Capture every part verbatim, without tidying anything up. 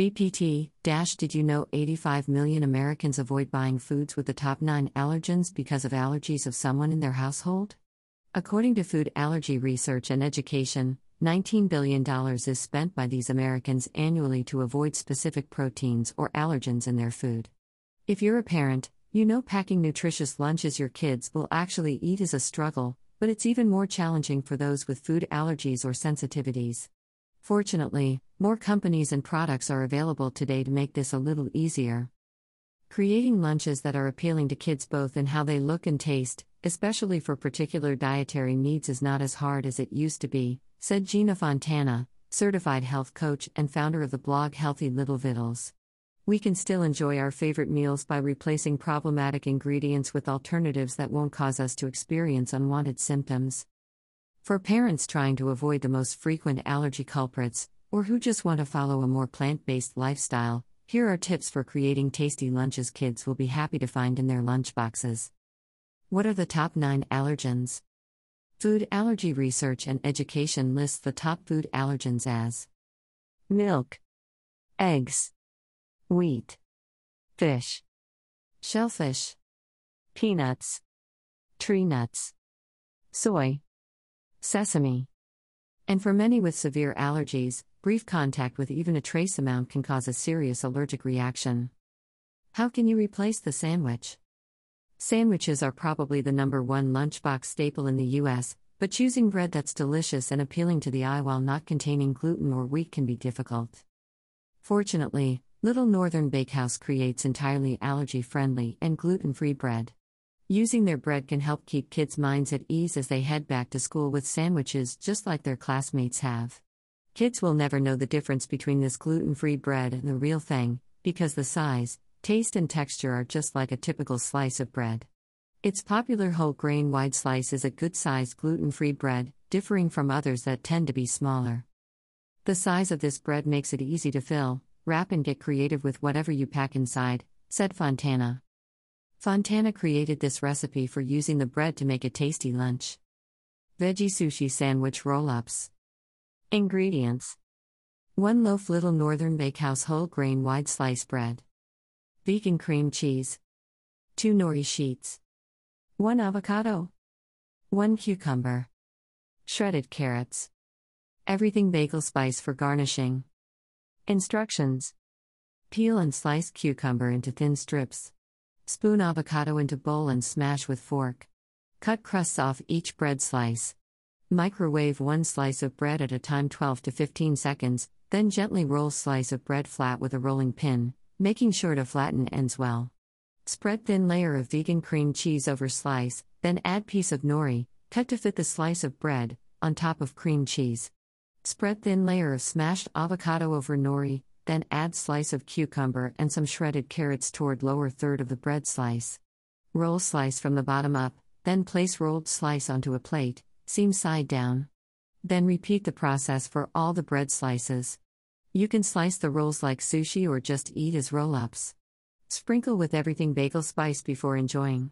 B P T, dash, did you know eighty-five million Americans avoid buying foods with the top nine allergens because of allergies of someone in their household? According to Food Allergy Research and Education, nineteen billion dollars is spent by these Americans annually to avoid specific proteins or allergens in their food. If you're a parent, you know packing nutritious lunches your kids will actually eat is a struggle, but it's even more challenging for those with food allergies or sensitivities. Fortunately, more companies and products are available today to make this a little easier. Creating lunches that are appealing to kids both in how they look and taste, especially for particular dietary needs, is not as hard as it used to be, said Gina Fontana, certified health coach and founder of the blog Healthy Little Vittles. We can still enjoy our favorite meals by replacing problematic ingredients with alternatives that won't cause us to experience unwanted symptoms. For parents trying to avoid the most frequent allergy culprits, or who just want to follow a more plant-based lifestyle, here are tips for creating tasty lunches kids will be happy to find in their lunchboxes. What are the top nine allergens? Food Allergy Research and Education lists the top food allergens as milk, eggs, wheat, fish, shellfish, peanuts, tree nuts, soy, sesame. And for many with severe allergies, brief contact with even a trace amount can cause a serious allergic reaction. How can you replace the sandwich? Sandwiches are probably the number one lunchbox staple in the U S, but choosing bread that's delicious and appealing to the eye while not containing gluten or wheat can be difficult. Fortunately, Little Northern Bakehouse creates entirely allergy-friendly and gluten-free bread. Using their bread can help keep kids' minds at ease as they head back to school with sandwiches just like their classmates have. Kids will never know the difference between this gluten-free bread and the real thing, because the size, taste and texture are just like a typical slice of bread. Its popular whole grain wide slice is a good-sized gluten-free bread, differing from others that tend to be smaller. The size of this bread makes it easy to fill, wrap and get creative with whatever you pack inside, said Fontana. Fontana created this recipe for using the bread to make a tasty lunch. Veggie sushi sandwich roll-ups. Ingredients: one loaf Little Northern Bakehouse whole grain wide slice bread, vegan cream cheese, two nori sheets, one avocado, one cucumber, shredded carrots. Everything bagel spice for garnishing. Instructions: peel and slice cucumber into thin strips. Spoon avocado into bowl and smash with fork. Cut crusts off each bread slice. Microwave one slice of bread at a time twelve to fifteen seconds, then gently roll slice of bread flat with a rolling pin, making sure to flatten ends well. Spread thin layer of vegan cream cheese over slice, then add piece of nori, cut to fit the slice of bread, on top of cream cheese. Spread thin layer of smashed avocado over nori, then add slice of cucumber and some shredded carrots toward lower third of the bread slice. Roll slice from the bottom up, then place rolled slice onto a plate, seam side down. Then repeat the process for all the bread slices. You can slice the rolls like sushi or just eat as roll-ups. Sprinkle with everything bagel spice before enjoying.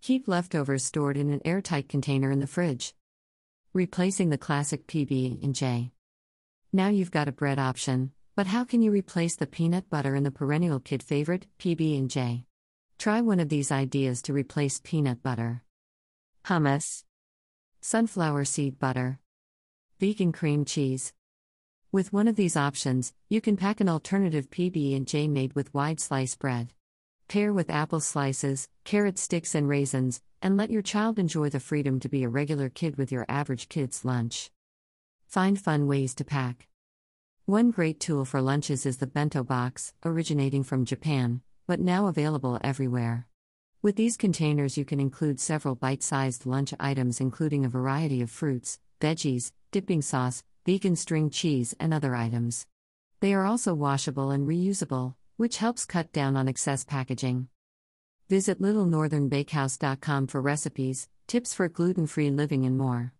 Keep leftovers stored in an airtight container in the fridge. Replacing the classic P B and J. Now you've got a bread option, but how can you replace the peanut butter in the perennial kid favorite, P B and J? Try one of these ideas to replace peanut butter. Hummus, sunflower seed butter, vegan cream cheese. With one of these options, you can pack an alternative P B and J made with wide slice bread. Pair with apple slices, carrot sticks and raisins, and let your child enjoy the freedom to be a regular kid with your average kid's lunch. Find fun ways to pack. One great tool for lunches is the bento box, originating from Japan, but now available everywhere. With these containers you can include several bite-sized lunch items including a variety of fruits, veggies, dipping sauce, vegan string cheese and other items. They are also washable and reusable, which helps cut down on excess packaging. Visit little northern bakehouse dot com for recipes, tips for gluten-free living and more.